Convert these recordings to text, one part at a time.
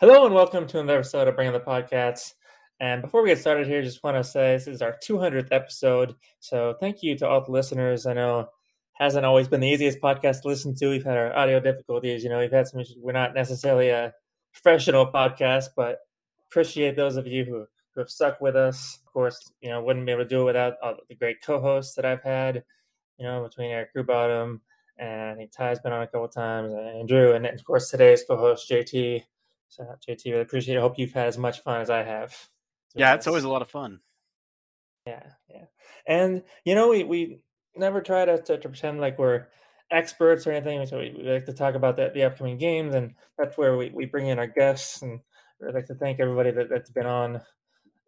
Hello and welcome to another episode of Bringing the Podcast. And before we get started here, just want to say this is our 200th episode. So thank you to all the listeners. I know it hasn't always been the easiest podcast to listen to. We've had our audio difficulties. You know, we've had some issues. We're not necessarily a professional podcast, but appreciate those of you who have stuck with us. Of course, you know, wouldn't be able to do it without all the great co-hosts that I've had, you know, between Eric Kubottom and I think Ty's been on a couple of times, and Drew, and of course today's co-host, JT. So, JT, really appreciate it. Hope you've had as much fun as I have. Yeah, it's always a lot of fun. Yeah. And, you know, we never try to pretend like we're experts or anything. So we like to talk about the upcoming games, and that's where we bring in our guests. And I'd like to thank everybody that's been on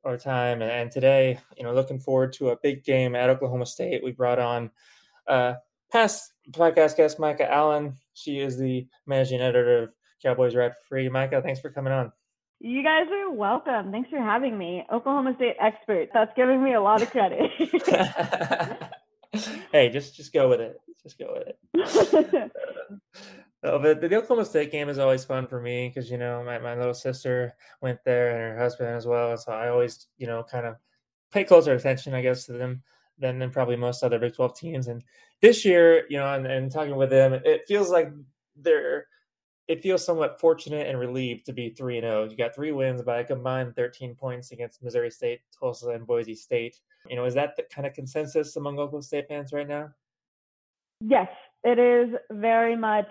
our time. And today, you know, looking forward to a big game at Oklahoma State. We brought on past podcast guest Micah Allen. She is the managing editor of Cowboys Ride Free. Micah, thanks for coming on. You guys are welcome. Thanks for having me. Oklahoma State expert. That's giving me a lot of credit. Hey, just go with it. Just go with it. But the Oklahoma State game is always fun for me because, you know, my little sister went there and her husband as well. So I always, you know, kind of pay closer attention, I guess, to them than probably most other Big 12 teams. And this year, you know, and talking with them, it feels like it feels somewhat fortunate and relieved to be 3-0. You got three wins by a combined 13 points against Missouri State, Tulsa, and Boise State. You know, is that the kind of consensus among Oklahoma State fans right now? Yes, it is very much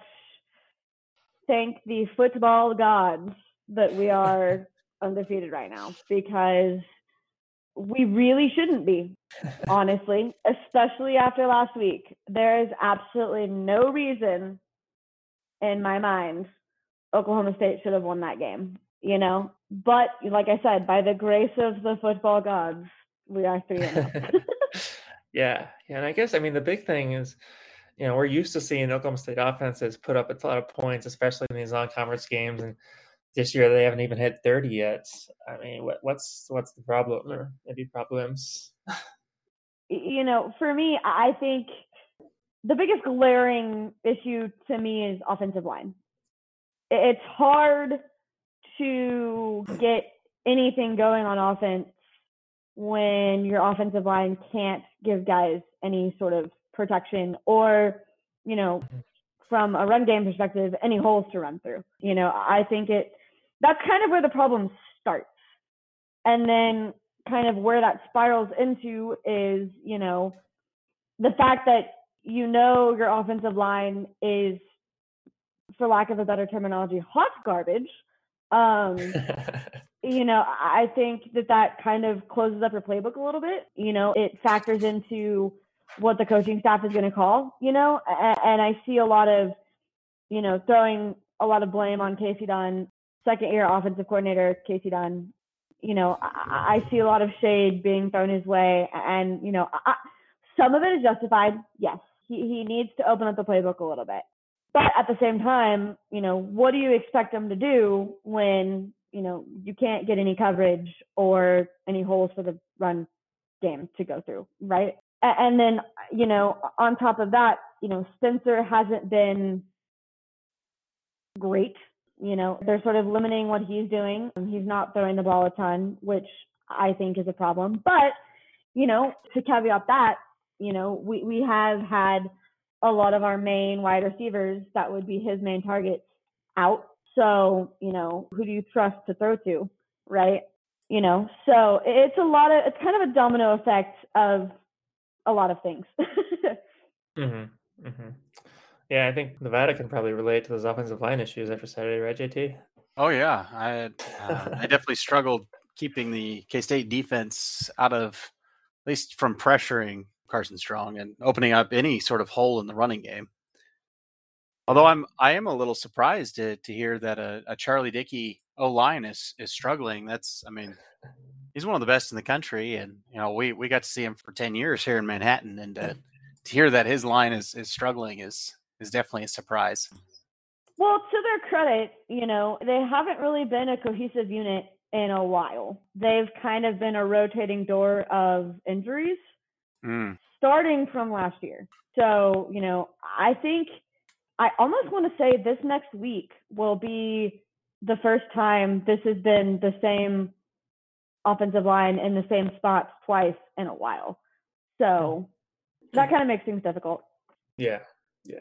thank the football gods that we are undefeated right now, because we really shouldn't be, honestly, especially after last week. There is absolutely no reason in my mind Oklahoma State should have won that game, you know? But like I said, by the grace of the football gods, we are 3-0. Yeah. And I guess, I mean, the big thing is, you know, we're used to seeing Oklahoma State offenses put up a lot of points, especially in these non-conference games. And this year they haven't even hit 30 yet. I mean, what's the problem, or maybe problems? You know, for me, I think the biggest glaring issue to me is offensive line. It's hard to get anything going on offense when your offensive line can't give guys any sort of protection or, you know, from a run game perspective, any holes to run through. You know, I think that's kind of where the problem starts. And then kind of where that spirals into is, you know, the fact that, you know, your offensive line is, for lack of a better terminology, hot garbage. You know, I think that kind of closes up your playbook a little bit. You know, it factors into what the coaching staff is going to call, you know, and I see a lot of, you know, throwing a lot of blame on Casey Dunn, second-year offensive coordinator Casey Dunn. You know, I see a lot of shade being thrown his way, and, you know, some of it is justified, yes. He needs to open up the playbook a little bit. But at the same time, you know, what do you expect them to do when, you know, you can't get any coverage or any holes for the run game to go through, right? And then, you know, on top of that, you know, Spencer hasn't been great. You know, they're sort of limiting what he's doing. He's not throwing the ball a ton, which I think is a problem. But, you know, to caveat that, you know, we have had a lot of our main wide receivers that would be his main targets out. So, you know, who do you trust to throw to, right? You know, so it's a lot of, it's kind of a domino effect of a lot of things. Mm-hmm. Mm-hmm. Yeah, I think Nevada can probably relate to those offensive line issues after Saturday, right, JT? Oh, yeah. I definitely struggled keeping the K-State defense out of, at least from pressuring Carson Strong and opening up any sort of hole in the running game. Although I am a little surprised to hear that a Charlie Dickey O-line is struggling. That's, I mean, he's one of the best in the country, and you know we got to see him for 10 years here in Manhattan, and to hear that his line is struggling is definitely a surprise. Well, to their credit, you know, they haven't really been a cohesive unit in a while. They've kind of been a rotating door of injuries starting from last year. So, you know, I think I almost want to say this next week will be the first time this has been the same offensive line in the same spots twice in a while. So that kind of makes things difficult. Yeah. Yeah.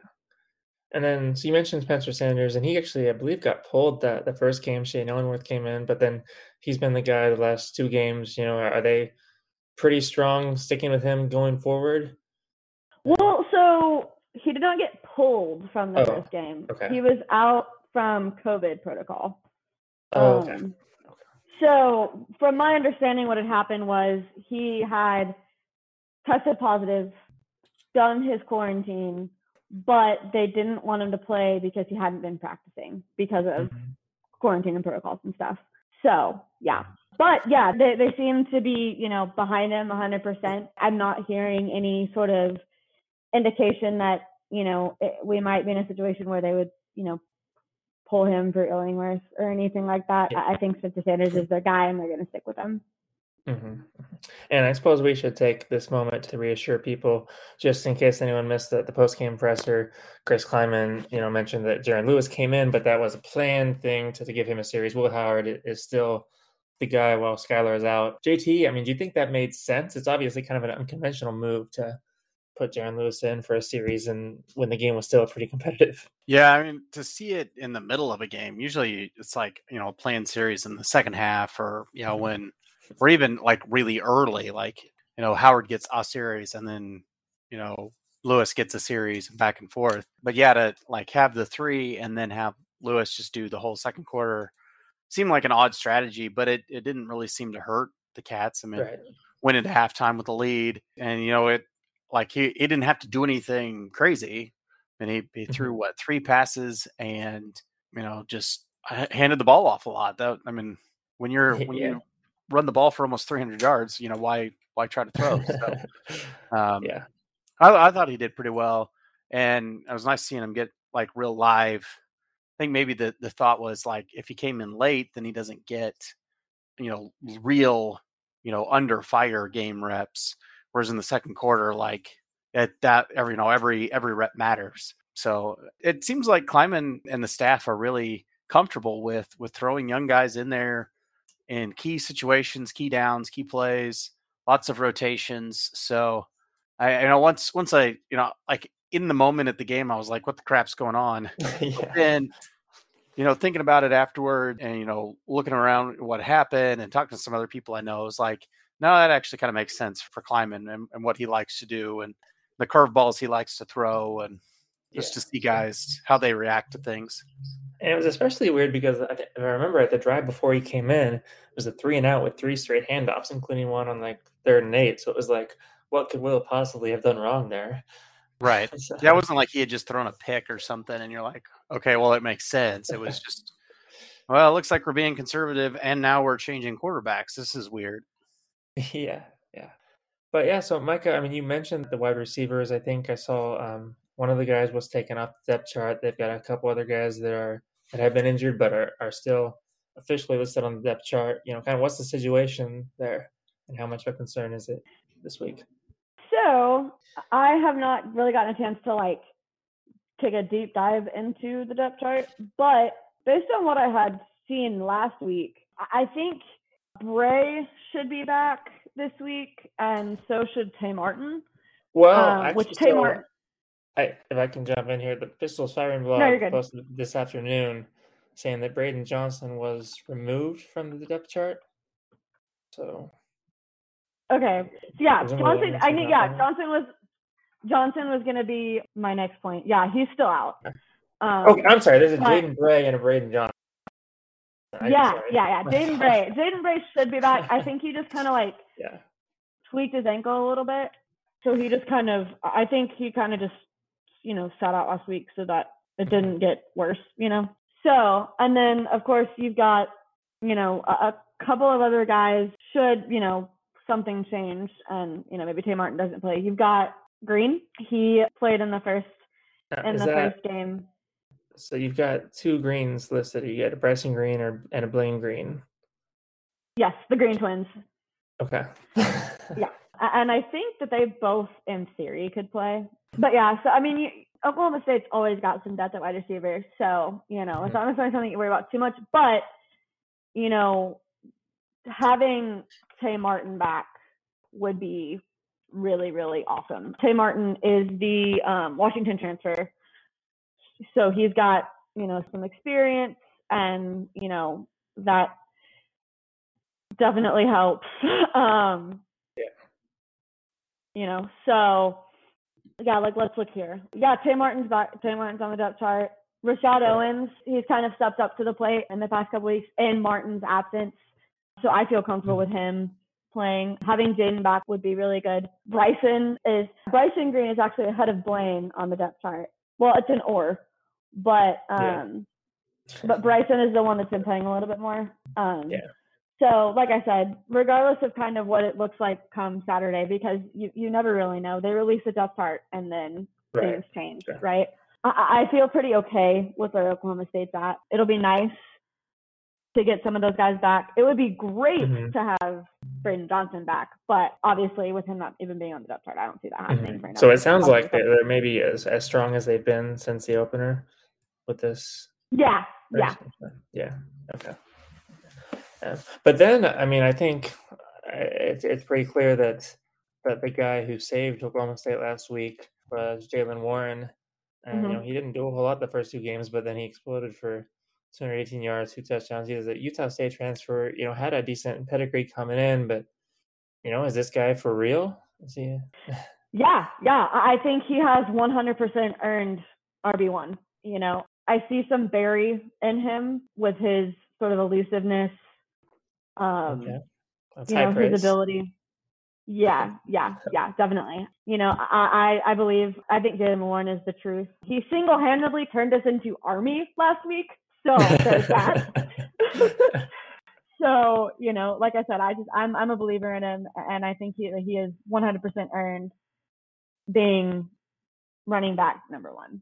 And then, so you mentioned Spencer Sanders, and he actually, I believe, got pulled the first game. Shane Illingworth came in, but then he's been the guy the last two games. You know, are they pretty strong sticking with him going forward? Well, so he did not get pulled from the first game. Okay. He was out from COVID protocol. Okay. So from my understanding, what had happened was he had tested positive, done his quarantine, but they didn't want him to play because he hadn't been practicing because of quarantine and protocols and stuff. So, yeah. But, yeah, they seem to be, you know, behind him 100%. I'm not hearing any sort of indication that, you know, we might be in a situation where they would, you know, pull him for Illingworth or anything like that. Yeah. I think Spencer Sanders is their guy, and they're going to stick with him. Mm-hmm. And I suppose we should take this moment to reassure people, just in case anyone missed the post-game presser. Chris Kleiman, you know, mentioned that Jaren Lewis came in, but that was a planned thing to give him a series. Will Howard is still the guy while Skylar is out. JT, I mean, do you think that made sense? It's obviously kind of an unconventional move to put Jaren Lewis in for a series, and when the game was still pretty competitive. Yeah, I mean, to see it in the middle of a game, usually it's like, you know, a planned series in the second half, or, you know, when, or even like really early, like, you know, Howard gets a series and then, you know, Lewis gets a series and back and forth. But yeah, to like have the three and then have Lewis just do the whole second quarter seemed like an odd strategy, but it didn't really seem to hurt the Cats. I mean, right. Went into halftime with a lead, and, you know, it like he didn't have to do anything crazy. I mean, he threw three passes, and, you know, just handed the ball off a lot. That, I mean, when you run the ball for almost 300 yards, you know, why try to throw? So, yeah. I thought he did pretty well, and it was nice seeing him get like real live. I think maybe the thought was like, if he came in late, then he doesn't get, you know, real, you know, under fire game reps. Whereas in the second quarter, like at that, every, you know, every rep matters. So it seems like Kleiman and the staff are really comfortable with throwing young guys in there in key situations, key downs, key plays, lots of rotations. So I, you know, once I, you know, like in the moment at the game, I was like, what the crap's going on? Yeah. And, you know, thinking about it afterward and, you know, looking around what happened and talking to some other people I know, it's like, no, that actually kind of makes sense for Kleiman and what he likes to do and the curveballs he likes to throw, and just to see guys, how they react to things. And it was especially weird because I remember at the drive before he came in, it was a 3-and-out with 3 straight handoffs, including one on like 3rd and 8. So it was like, what could Will possibly have done wrong there? Right. So, that wasn't like he had just thrown a pick or something, and you're like, okay, well, it makes sense. It was just, well, it looks like we're being conservative, and now we're changing quarterbacks. This is weird. Yeah. Yeah. But yeah, so Micah, I mean, you mentioned the wide receivers. I think I saw one of the guys was taken off the depth chart. They've got a couple other guys that have been injured but are still officially listed on the depth chart. You know, kind of what's the situation there, and how much of a concern is it this week? So I have not really gotten a chance to like take a deep dive into the depth chart, but based on what I had seen last week, I think Bray should be back this week, and so should Tay Martin. Well, if I can jump in here, the Pistols Firing Blog posted this afternoon saying that Braden Johnson was removed from the depth chart. So. Okay. Yeah. Johnson. I think, yeah, Johnson was going to be my next point. Yeah. He's still out. Okay. I'm sorry. There's a Jaden Bray and a Braden Johnson. Yeah. Jaden Bray. Jaden Bray should be back. I think he just kind of tweaked his ankle a little bit. So he just kind of, I think he kind of just, sat out last week so that it didn't get worse, So, and then of course you've got, a couple of other guys should, something change and, maybe Tay Martin doesn't play. You've got Green. He played in the first game. So you've got two Greens listed. You got a Bryson Green and a Blaine Green. Yes, the Green twins. Okay. Yeah. And I think that they both, in theory, could play. But, yeah, so, I mean, Oklahoma State's always got some depth at wide receiver. So, it's not necessarily something you worry about too much. But, having Tay Martin back would be really, really awesome. Tay Martin is the Washington transfer. So he's got, some experience and, that definitely helps. So yeah, let's look here. Yeah, Tay Martin's back. Tay Martin's on the depth chart. Rashad Owens, he's kind of stepped up to the plate in the past couple weeks in Martin's absence. So I feel comfortable with him playing. Having Jaden back would be really good. Bryson Green is actually ahead of Blaine on the depth chart. Well, it's an or, but Bryson is the one that's been playing a little bit more. So, like I said, regardless of kind of what it looks like come Saturday, because you never really know. They release the depth chart and then things change, right? I feel pretty okay with where Oklahoma State's at. It'll be nice to get some of those guys back. It would be great to have Braden Johnson back, but obviously with him not even being on the depth chart, I don't see that happening right now. So it sounds like they're maybe as strong as they've been since the opener with this. Yeah. Okay. But then, I mean, I think it's pretty clear that the guy who saved Oklahoma State last week was Jaylen Warren. And, he didn't do a whole lot the first two games, but then he exploded for 218 yards, 2 touchdowns. He was a Utah State transfer, had a decent pedigree coming in, but, is this guy for real? Is he? Yeah. I think he has 100% earned RB1. I see some Barry in him with his sort of elusiveness. His ability. Yeah, definitely. I believe, I think Jaylen Warren is the truth. He single-handedly turned us into Army last week, so there's that. So, like I said, I'm a believer in him, and I think he is 100% earned being running back number one.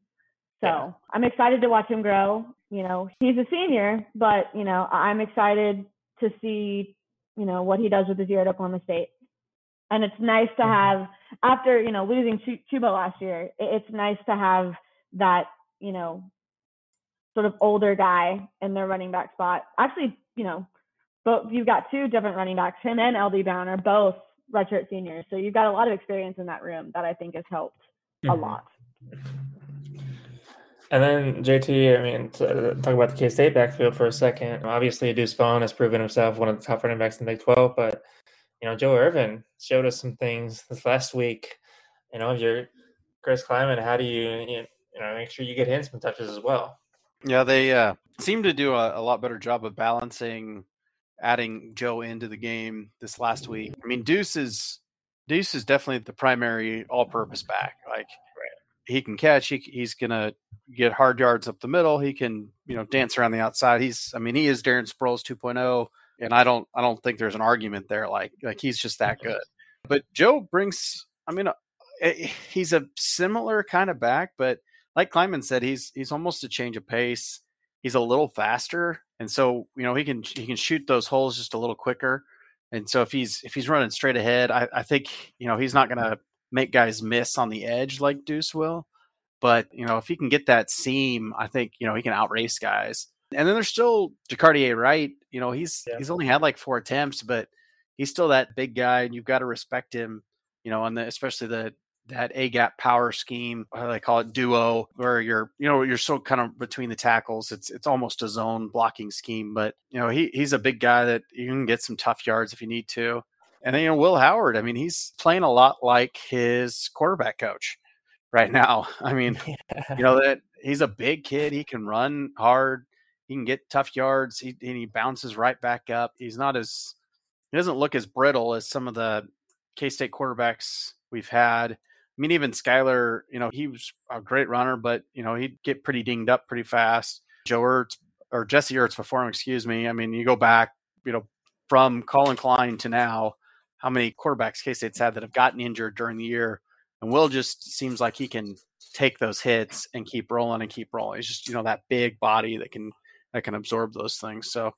So I'm excited to watch him grow. He's a senior, but, I'm excited to see, what he does with his year at Oklahoma State. And it's nice to have, after, losing Chuba last year, it's nice to have that, sort of older guy in their running back spot. Actually, but you've got two different running backs. Him and LD Brown are both redshirt seniors. So you've got a lot of experience in that room that I think has helped a lot. And then, JT, I mean, talk about the K-State backfield for a second. Obviously, Deuce Vaughn has proven himself one of the top running backs in the Big 12, but, Joe Ervin showed us some things this last week. If you're Chris Kleiman, how do you make sure you get him some touches as well? Yeah, they seem to do a lot better job of balancing adding Joe into the game this last week. I mean, Deuce is definitely the primary all-purpose back. Like, he can catch, he's going to get hard yards up the middle. He can, dance around the outside. He is Darren Sproles 2.0, and I don't think there's an argument there. Like he's just that good. But Joe brings, he's a similar kind of back, but like Kleiman said, he's almost a change of pace. He's a little faster. And so, he can shoot those holes just a little quicker. And so if he's running straight ahead, I think, he's not going to make guys miss on the edge like Deuce will. But, if he can get that seam, I think, he can outrace guys. And then there's still Jaccartier Wright. He's only had 4 attempts, but he's still that big guy, and you've got to respect him, and especially the that A-gap power scheme, they call it duo, where you're so kind of between the tackles. It's almost a zone blocking scheme, but he's a big guy that you can get some tough yards if you need to. And then Will Howard, I mean, he's playing a lot like his quarterback coach right now. I mean, that he's a big kid. He can run hard. He can get tough yards. He bounces right back up. He doesn't look as brittle as some of the K-State quarterbacks we've had. I mean, even Skylar, he was a great runner, but, he'd get pretty dinged up pretty fast. Jesse Ertz before him, excuse me. I mean, you go back, from Colin Klein to now, how many quarterbacks K-State's had that have gotten injured during the year. And Will just seems like he can take those hits and keep rolling and keep rolling. It's just, that big body that can absorb those things. So,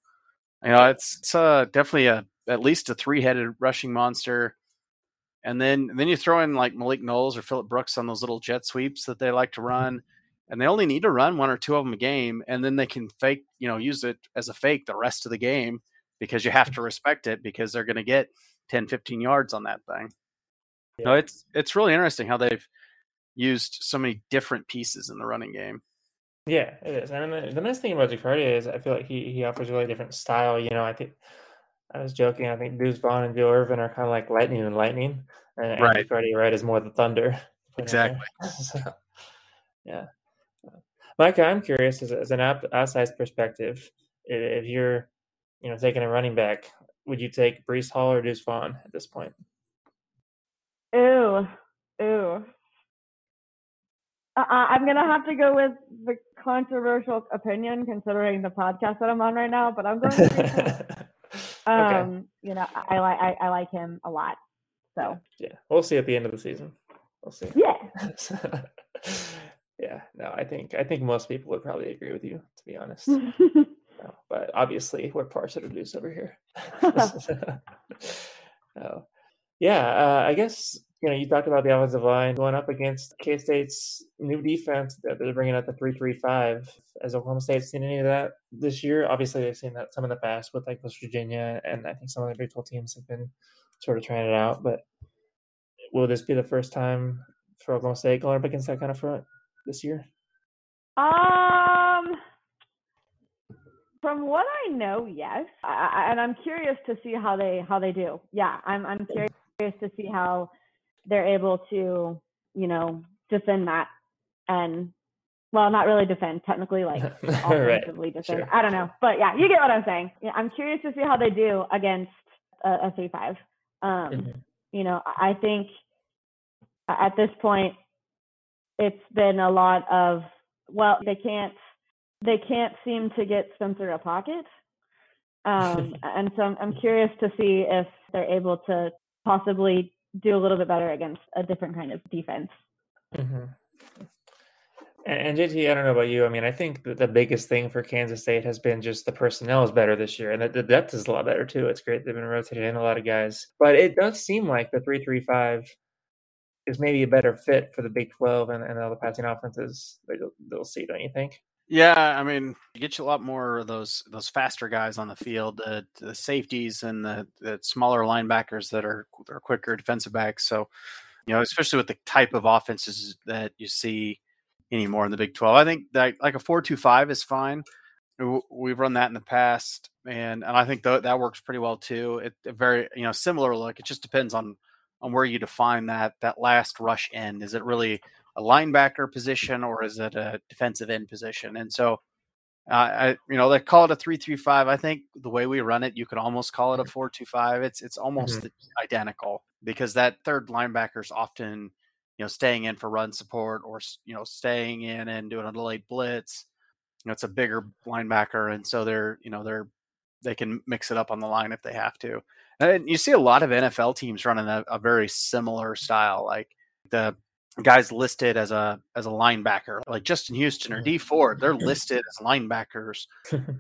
it's definitely at least a three-headed rushing monster. And then you throw in like Malik Knowles or Phillip Brooks on those little jet sweeps that they like to run, and they only need to run one or two of them a game, and then they can fake, use it as a fake the rest of the game because you have to respect it because they're going to get 10, 15 yards on that thing. Yeah. No, it's really interesting how they've used so many different pieces in the running game. Yeah, it is. And the nice thing about Jaccartier is I feel like he offers a really different style. I think I was joking. I think Deuce Vaughn and Joe Ervin are kind of like lightning, and right. Jaccartier Wright is more the thunder. Exactly. So, yeah, Micah, I'm curious as an outside perspective, if you're, taking a running back, would you take Breece Hall or Deuce Vaughn at this point? Ooh. I'm gonna have to go with the controversial opinion, considering the podcast that I'm on right now. But I'm going to. Okay. I like him a lot. So yeah, we'll see at the end of the season. We'll see. Yeah. Yeah. No, I think most people would probably agree with you, to be honest. No, but obviously, we're partial to Deuce over here. Oh, yeah. I guess you talked about the offensive line going up against K-State's new defense that they're bringing out the 3-3-5. Has Oklahoma State seen any of that this year? Obviously, they've seen that some in the past with like West Virginia, and I think some of the Big 12 teams have been sort of trying it out. But will this be the first time for Oklahoma State going up against that kind of front this year? From what I know, yes, and I'm curious to see how they do. Yeah, I'm curious to see how they're able to, defend that and, well, not really defend, technically, like, offensively right. Defend. Sure. I don't know. But, yeah, you get what I'm saying. Yeah, I'm curious to see how they do against a 3-5. Mm-hmm. I think at this point it's been a lot of, well, they can't seem to get Spencer a pocket. And so I'm curious to see if they're able to possibly do a little bit better against a different kind of defense. Mm-hmm. And JT, I don't know about you. I mean, I think that the biggest thing for Kansas State has been just the personnel is better this year, and the depth is a lot better too. It's great. They've been rotating in a lot of guys, but it does seem like the 3-3-5 is maybe a better fit for the Big 12 and all the passing offenses they'll see, don't you think? Yeah, I mean, you get you a lot more of those faster guys on the field, the safeties and the smaller linebackers that are quicker, defensive backs. So, especially with the type of offenses that you see anymore in the Big 12, I think that like a 4-2-5 is fine. We've run that in the past, and I think that works pretty well too. It a very similar look. It just depends on where you define that last rush end. Is it really a linebacker position, or is it a defensive end position? And so, they call it a 3-3-5. I think the way we run it, you could almost call it a 4-2-5. It's almost identical because that third linebacker is often, staying in for run support or, staying in and doing a delayed blitz. It's a bigger linebacker. And so they can mix it up on the line if they have to. And you see a lot of NFL teams running a very similar style, like the guys listed as a linebacker, like Justin Houston or D Ford. They're listed as linebackers,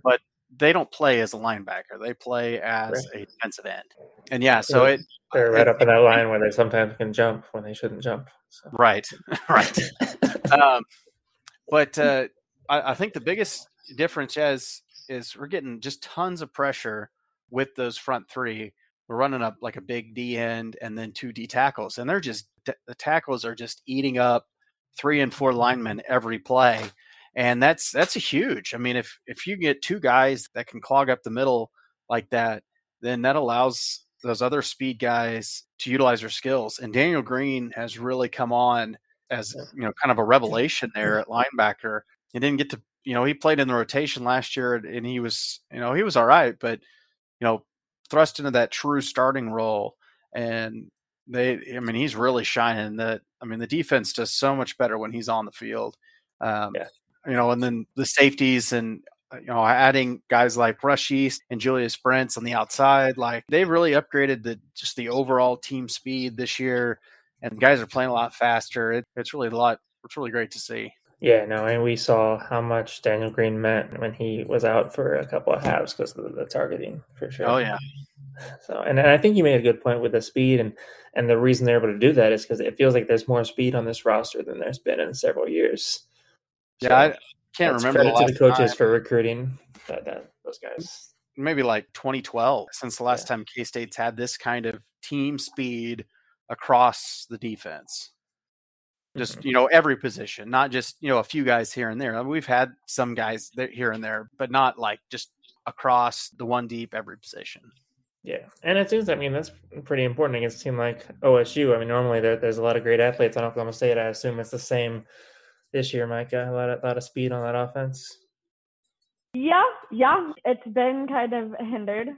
but they don't play as a linebacker. They play as a defensive end. And yeah, so they're right up in that line where they sometimes can jump when they shouldn't jump. So. Right. But I think the biggest difference is we're getting just tons of pressure with those front three. We're running up like a big D end and then two D tackles, and they're just the tackles are just eating up 3 and 4 linemen every play. And that's a huge. I mean, if you get two guys that can clog up the middle like that, then that allows those other speed guys to utilize their skills. And Daniel Green has really come on as, you know, kind of a revelation there at linebacker. He didn't get to, you know, he played in the rotation last year and he was all right, but, you know, thrust into that true starting role. And he's really shining. The defense does so much better when he's on the field. You know, and then the safeties and, you know, adding guys like Rush East and Julius Brents on the outside, like they really upgraded the overall team speed this year, and guys are playing a lot faster. It's really great to see. Yeah, no, and we saw how much Daniel Green meant when he was out for a couple of halves because of the targeting, for sure. Oh, yeah. So, and I think you made a good point with the speed, and the reason they're able to do that is because it feels like there's more speed on this roster than there's been in several years. So yeah, I can't remember. Credit to the coaches for recruiting those guys. Maybe like 2012, since the last time K-State's had this kind of team speed across the defense. Just, you know, every position, not just, you know, a few guys here and there. I mean, we've had some guys here and there, but not like just across the one deep every position. Yeah. And it seems, I mean, that's pretty important against a team like OSU. I mean, normally there's a lot of great athletes on Oklahoma State. I assume it's the same this year, Micah. A lot of speed on that offense. Yeah. It's been kind of hindered.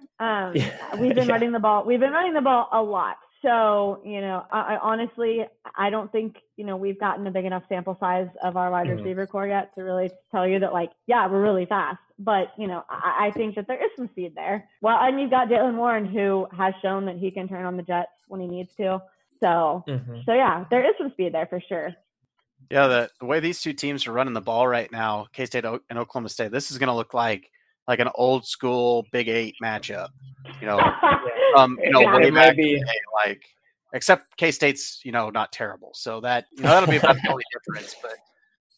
We've been running the ball. We've been running the ball a lot. So, you know, I honestly, I don't think, you know, we've gotten a big enough sample size of our wide receiver core yet to really tell you that, like, yeah, we're really fast. But, you know, I think that there is some speed there. Well, and you've got Jaylen Warren, who has shown that he can turn on the jets when he needs to. So, yeah, there is some speed there for sure. Yeah, the way these two teams are running the ball right now, K-State and Oklahoma State, this is going to look like an old school Big Eight matchup. You know, way back in the day, like, except K-State's, you know, not terrible. So that, you know, that'll be about the only difference. But,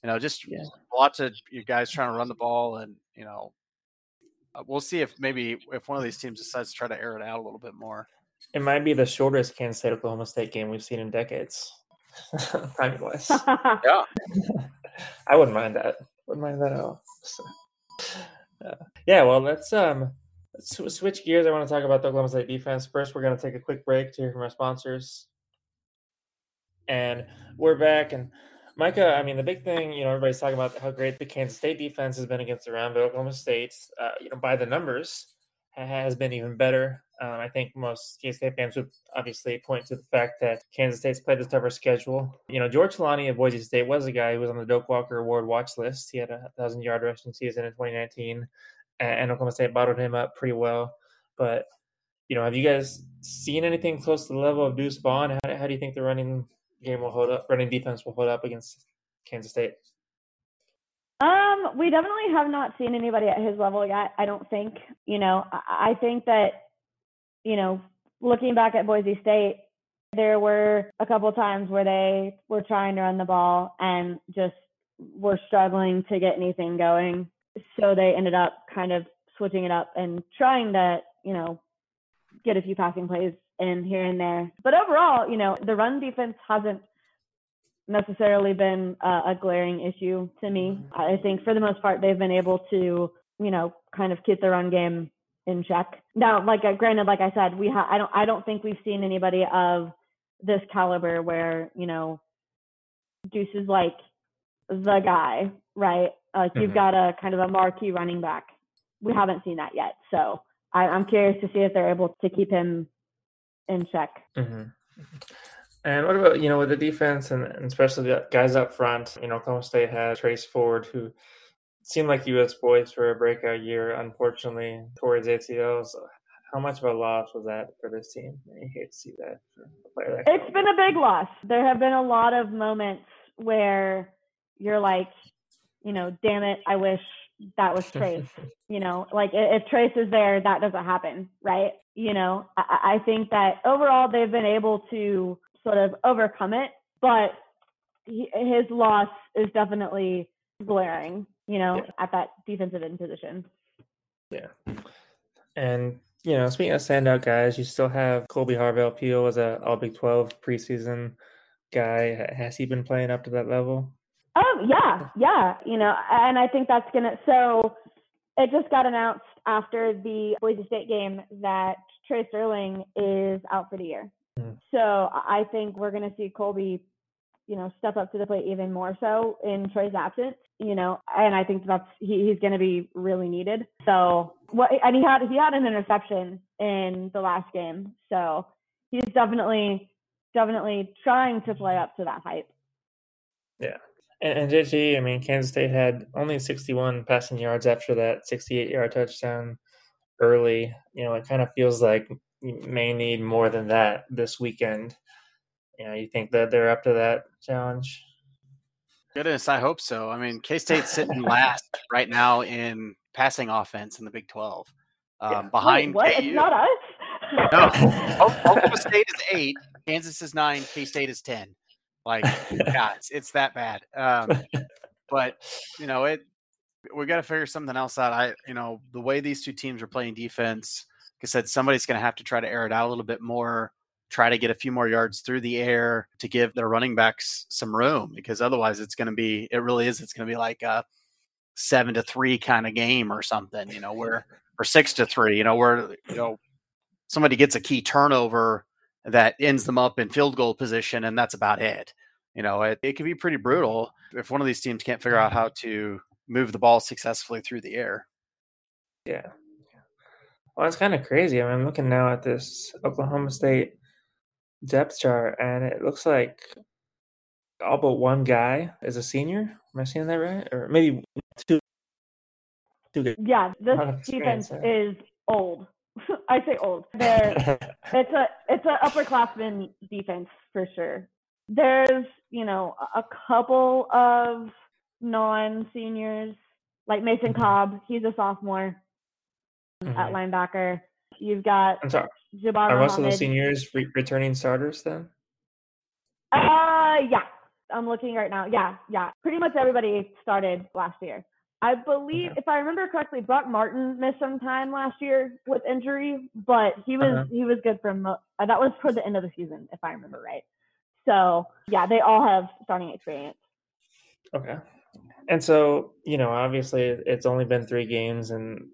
you know, just lots of you guys trying to run the ball, and, you know, we'll see if one of these teams decides to try to air it out a little bit more. It might be the shortest Kansas State Oklahoma State game we've seen in decades. Time-wise. Yeah. I wouldn't mind that. Wouldn't mind that at all. So, well, let's switch gears. I want to talk about the Oklahoma State defense. First, we're going to take a quick break to hear from our sponsors. And we're back. And Micah, I mean, the big thing, you know, everybody's talking about how great the Kansas State defense has been against the round, but Oklahoma State, you know, by the numbers, has been even better. I think most K-State fans would obviously point to the fact that Kansas State's played the tougher schedule. You know, George Kalani of Boise State was a guy who was on the Doak Walker Award watch list. He had 1,000-yard rushing season in 2019, and Oklahoma State bottled him up pretty well. But, you know, have you guys seen anything close to the level of Deuce Vaughn? How do you think the running defense will hold up against Kansas State? We definitely have not seen anybody at his level yet, I don't think. You know, I think that, you know, looking back at Boise State, there were a couple of times where they were trying to run the ball and just were struggling to get anything going. So they ended up kind of switching it up and trying to, you know, get a few passing plays in here and there. But overall, you know, the run defense hasn't necessarily been a glaring issue to me. I think for the most part, they've been able to, you know, kind of keep the run game in check. Now, like, granted, like I said, I don't think we've seen anybody of this caliber where, you know, Deuce is like the guy, right? You've got a kind of a marquee running back. We haven't seen that yet. So I'm curious to see if they're able to keep him in check. And what about, you know, with the defense and especially the guys up front? You know, Oklahoma State had Trace Ford, who seemed like he was poised for a breakout year, unfortunately, towards ACLs. How much of a loss was that for this team? I hate to see that for a player like that. It's been a big loss. There have been a lot of moments where you're like, you know, damn it, I wish that was Trace. You know, like, if Trace is there, that doesn't happen, right? You know, I think that overall they've been able to sort of overcome it, but his loss is definitely glaring, you know, at that defensive end position. Yeah. And, you know, speaking of standout guys, you still have Colby Harvell Peel as an All Big 12 preseason guy? Has he been playing up to that level? Oh, yeah. You know, and I think that's going to – so it just got announced after the Boise State game that Trey Sterling is out for the year. Mm. So I think we're going to see Colby, you know, step up to the plate even more so in Trey's absence, you know, and I think that's he's going to be really needed. So and he had an interception in the last game. So he's definitely trying to play up to that hype. Yeah. And JG, I mean, Kansas State had only 61 passing yards after that 68-yard touchdown early. You know, it kind of feels like you may need more than that this weekend. You know, you think that they're up to that challenge? Goodness, I hope so. I mean, K-State's sitting last right now in passing offense in the Big 12. Behind what? KU. It's not us? No. Oklahoma State is 8, Kansas is 9, K-State is 10. Like, yeah, it's that bad. But, you know, we got to figure something else out. The way these two teams are playing defense, like I said, somebody's going to have to try to air it out a little bit more, try to get a few more yards through the air to give their running backs some room, because otherwise it's going to be like a 7-3 kind of game or something, you know, or 6-3, you know, where, you know, somebody gets a key turnover that ends them up in field goal position, and that's about it. You know, it can be pretty brutal if one of these teams can't figure out how to move the ball successfully through the air. Yeah. Well, it's kind of crazy. I mean, I'm looking now at this Oklahoma State depth chart, and it looks like all but one guy is a senior. Am I seeing that right? Or maybe two guys. Yeah, this defense is old. I say old. It's a upperclassman defense for sure. There's, you know, a couple of non-seniors like Mason Cobb. He's a sophomore at linebacker. You've got Jabbar Muhammad. Are most of the seniors returning starters then? Yeah. I'm looking right now. Yeah. Pretty much everybody started last year. I believe, if I remember correctly, Brock Martin missed some time last year with injury, but he was good for that was toward the end of the season, if I remember right. So, yeah, they all have starting experience. Okay. And so, you know, obviously it's only been 3 games and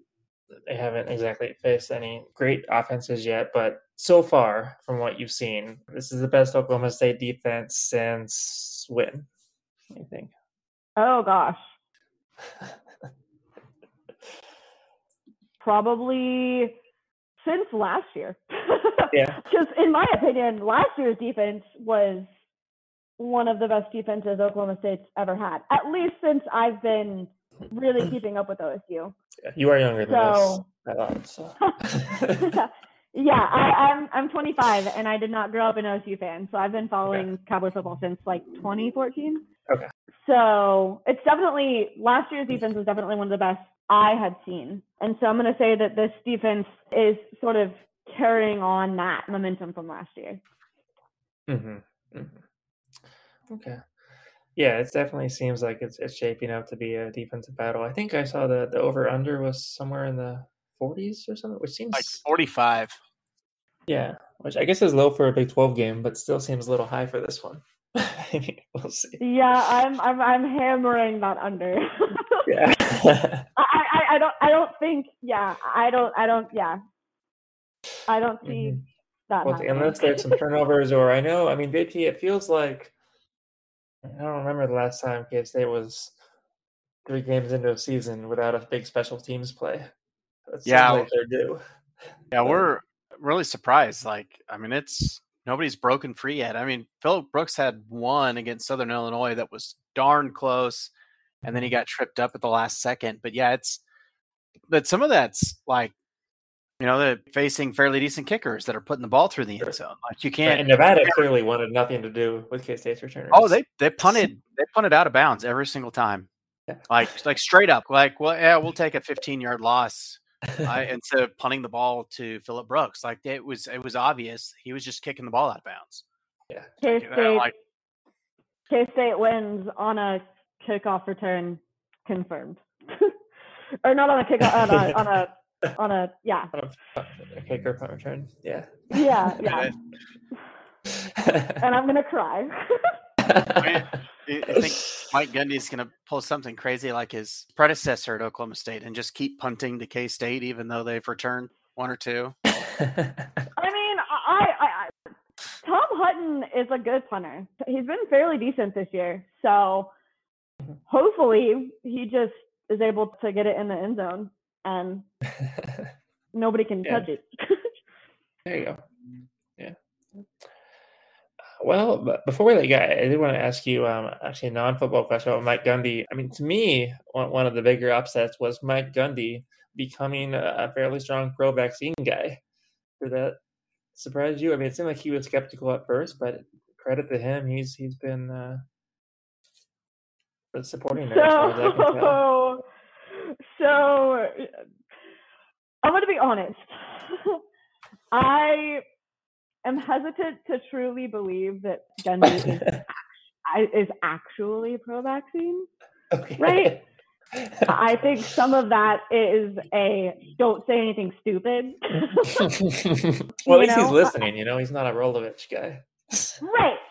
they haven't exactly faced any great offenses yet, but so far from what you've seen, this is the best Oklahoma State defense since when, I think? Oh, gosh. Probably since last year. Yeah. Because in my opinion, last year's defense was one of the best defenses Oklahoma State's ever had, at least since I've been really keeping up with OSU. Yeah, you are younger than us. So. Yeah, I'm 25, and I did not grow up an OSU fan, so I've been following Cowboy football since like 2014. Okay. So it's definitely last year's defense was definitely one of the best I had seen, and so I'm going to say that this defense is sort of carrying on that momentum from last year. Okay. Yeah, it definitely seems like it's shaping up to be a defensive battle. I think I saw the over under was somewhere in the 40s or something, which seems like 45. Yeah, which I guess is low for a Big 12 game, but still seems a little high for this one. I mean, we'll see. Yeah, I'm hammering that under. Yeah. I don't see that. Well, unless there's some turnovers, or I mean, JP, it feels like I don't remember the last time K-State was 3 games into a season without a big special teams play. Yeah, like they're due. Yeah, we're really surprised. Like, I mean, it's nobody's broken free yet. I mean, Phillip Brooks had one against Southern Illinois that was darn close, and then he got tripped up at the last second. But yeah, but some of that's like, you know, they're facing fairly decent kickers that are putting the ball through the end zone. Like you can't. And Nevada clearly wanted nothing to do with K-State's returners. Oh, they punted out of bounds every single time. Yeah. Like straight up. Like, well, yeah, we'll take a 15-yard loss. Instead of punting the ball to Phillip Brooks, like it was obvious he was just kicking the ball out of bounds. Yeah, K-State wins on a kickoff return confirmed, or not on a kickoff on a kicker punt return. Yeah. and I'm going to cry. I think Mike Gundy is going to pull something crazy like his predecessor at Oklahoma State and just keep punting to K-State, even though they've returned one or two. I mean, Tom Hutton is a good punter. He's been fairly decent this year. So hopefully he just is able to get it in the end zone and nobody can touch it. There you go. Yeah. Well, but before we let you go, I did want to ask you actually a non-football question about Mike Gundy. I mean, to me, one of the bigger upsets was Mike Gundy becoming a fairly strong pro-vaccine guy. Did that surprise you? I mean, it seemed like he was skeptical at first, but credit to him, he's been supporting her. So I'm going to be honest. I am hesitant to truly believe that Gundy is actually pro-vaccine, right? I think some of that is a don't say anything stupid. Well, at least he's listening, you know, he's not a Rolovich guy.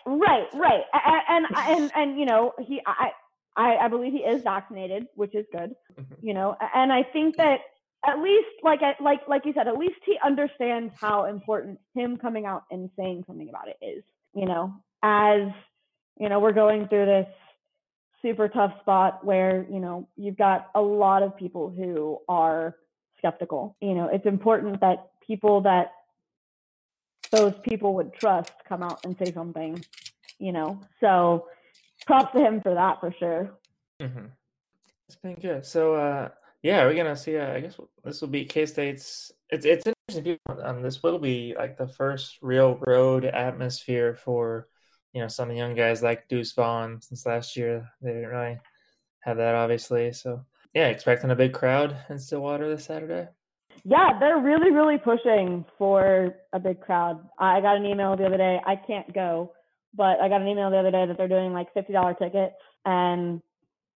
Right. And you know, I believe he is vaccinated, which is good, you know, and I think that at least, like you said, at least he understands how important him coming out and saying something about it is, you know, as, you know, we're going through this super tough spot where, you know, you've got a lot of people who are skeptical. You know, it's important that people that those people would trust come out and say something, you know, so props to him for that for sure. Mm-hmm. It's been good. So, yeah, we're gonna see. I guess this will be K-State's. It's interesting. This will be like the first real road atmosphere for, you know, some of the young guys like Deuce Vaughn. Since last year, they didn't really have that, obviously. So yeah, expecting a big crowd in Stillwater this Saturday. Yeah, they're really, really pushing for a big crowd. I got an email the other day. I can't go, but I got an email the other day that they're doing like $50 tickets and.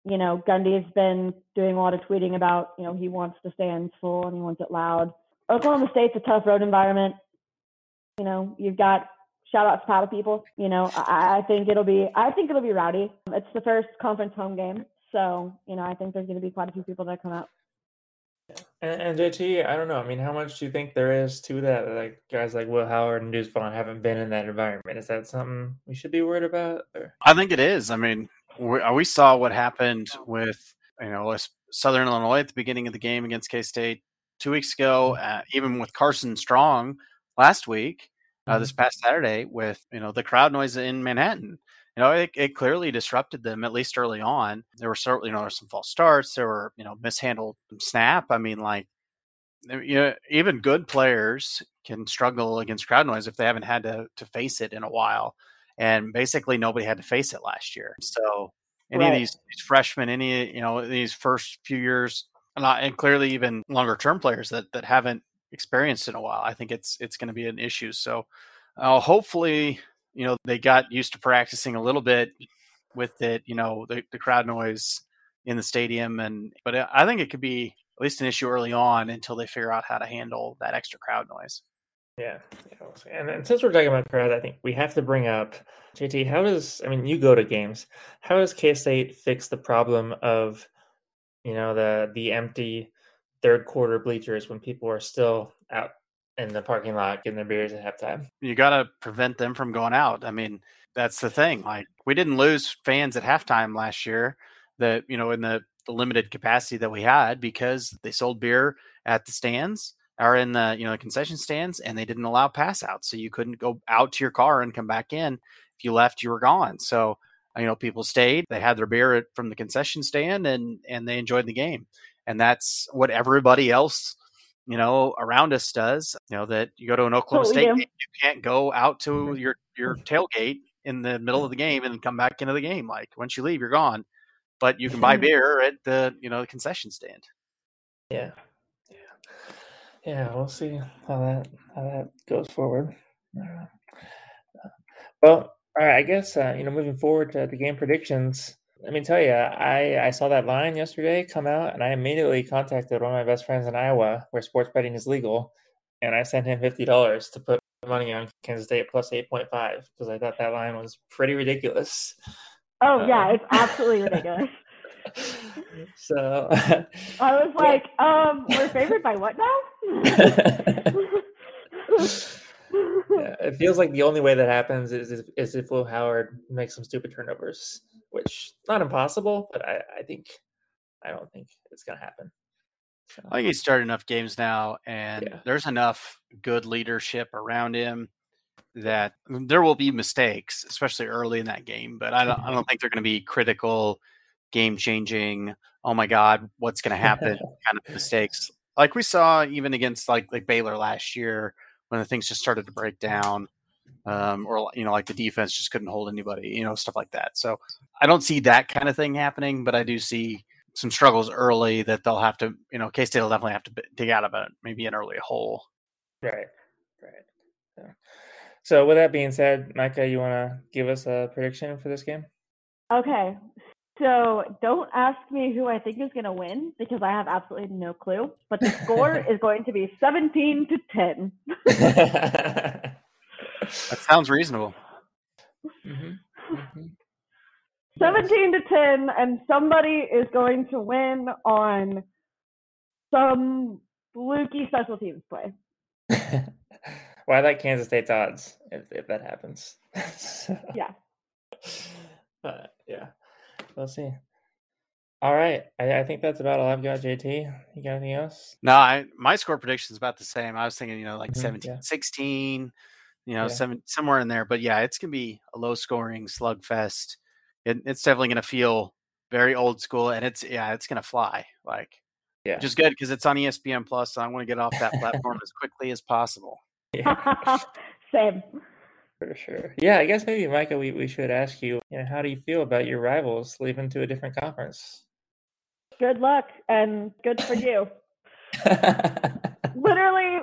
You know, Gundy's been doing a lot of tweeting about, you know, he wants the stands full and he wants it loud. Oklahoma State's a tough road environment. You know, you've got shout out to Paddle people. You know, I think it'll be rowdy. It's the first conference home game. So, you know, I think there's going to be quite a few people that come out. And JT, I don't know. I mean, how much do you think there is to that? Like guys like Will Howard and Deuce Vaughn haven't been in that environment. Is that something we should be worried about? Or? I think it is. I mean, we saw what happened with, you know, Southern Illinois at the beginning of the game against K-State 2 weeks ago, even with Carson Strong last week, this past Saturday with, you know, the crowd noise in Manhattan. You know, it clearly disrupted them, at least early on. There were certainly, you know, some false starts. There were, you know, mishandled snap. I mean, like, you know, even good players can struggle against crowd noise if they haven't had to face it in a while. And basically nobody had to face it last year. So any of these freshmen, these first few years, and clearly even longer term players that haven't experienced in a while, I think it's going to be an issue. So hopefully, you know, they got used to practicing a little bit with it, you know, the crowd noise in the stadium. But I think it could be at least an issue early on until they figure out how to handle that extra crowd noise. Yeah. And since we're talking about crowd, I think we have to bring up, JT, you go to games. How does K-State fix the problem of, you know, the empty third quarter bleachers when people are still out in the parking lot getting their beers at halftime? You got to prevent them from going out. I mean, that's the thing. Like, we didn't lose fans at halftime last year that, you know, in the limited capacity that we had because they sold beer at the stands. Are in the, you know, concession stands, and they didn't allow pass out. So you couldn't go out to your car and come back in. If you left, you were gone. So, you know, people stayed, they had their beer from the concession stand and they enjoyed the game. And that's what everybody else, you know, around us does, you know, that you go to an Oklahoma State game, you can't go out to your tailgate in the middle of the game and come back into the game. Like once you leave, you're gone, but you can buy beer at the, you know, the concession stand. Yeah. Yeah, we'll see how that goes forward. Well, all right, I guess, you know, moving forward to the game predictions, let me tell you, I saw that line yesterday come out, and I immediately contacted one of my best friends in Iowa where sports betting is legal, and I sent him $50 to put money on Kansas State plus 8.5 because I thought that line was pretty ridiculous. Oh, yeah, it's absolutely ridiculous. So I was like, we're favored by what now? Yeah, it feels like the only way that happens is if Will Howard makes some stupid turnovers, which not impossible, but I don't think it's going to happen. So. I think he's started enough games now, and there's enough good leadership around him that there will be mistakes, especially early in that game. But I don't think they're going to be critical, game-changing, oh my God, what's going to happen kind of mistakes. Like we saw even against like Baylor last year when the things just started to break down, or, you know, like the defense just couldn't hold anybody, you know, stuff like that. So I don't see that kind of thing happening, but I do see some struggles early that they'll have to, you know, K-State will definitely have to dig out of it, maybe an early hole. Right. Yeah. So with that being said, Micah, you want to give us a prediction for this game? Okay. So don't ask me who I think is going to win because I have absolutely no clue. But the score is going to be 17-10. That sounds reasonable. Mm-hmm. Mm-hmm. 17-10, and somebody is going to win on some fluky special teams play. Well, I like Kansas State's odds if that happens. So. Yeah. Yeah. We'll see. All right. I think that's about all I've got, JT. You got anything else? No, my score prediction is about the same. I was thinking, you know, like 17-16, you know, somewhere in there. But, yeah, it's going to be a low-scoring slugfest. It's definitely going to feel very old school, and it's going to fly. Which is good because it's on ESPN+, so I want to get off that platform as quickly as possible. Yeah. Same. For sure. Yeah, I guess maybe, Micah, we should ask you, you know, how do you feel about your rivals leaving to a different conference? Good luck, and good for you. literally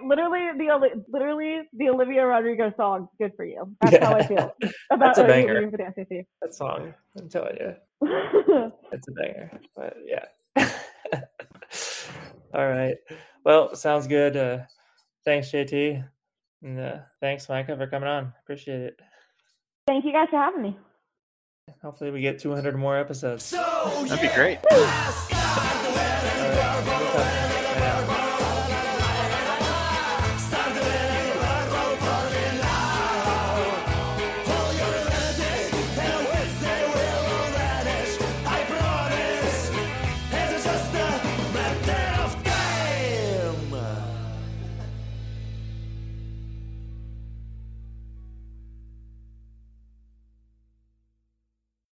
the Olivia Rodrigo song, good for you. That's how I feel about That's a banger. For the SEC. That song, I'm telling you. It's a banger, but yeah. All right. Well, sounds good. Thanks, JT. And, thanks, Micah, for coming on. Appreciate it. Thank you guys for having me. Hopefully we get 200 more episodes. That'd be great.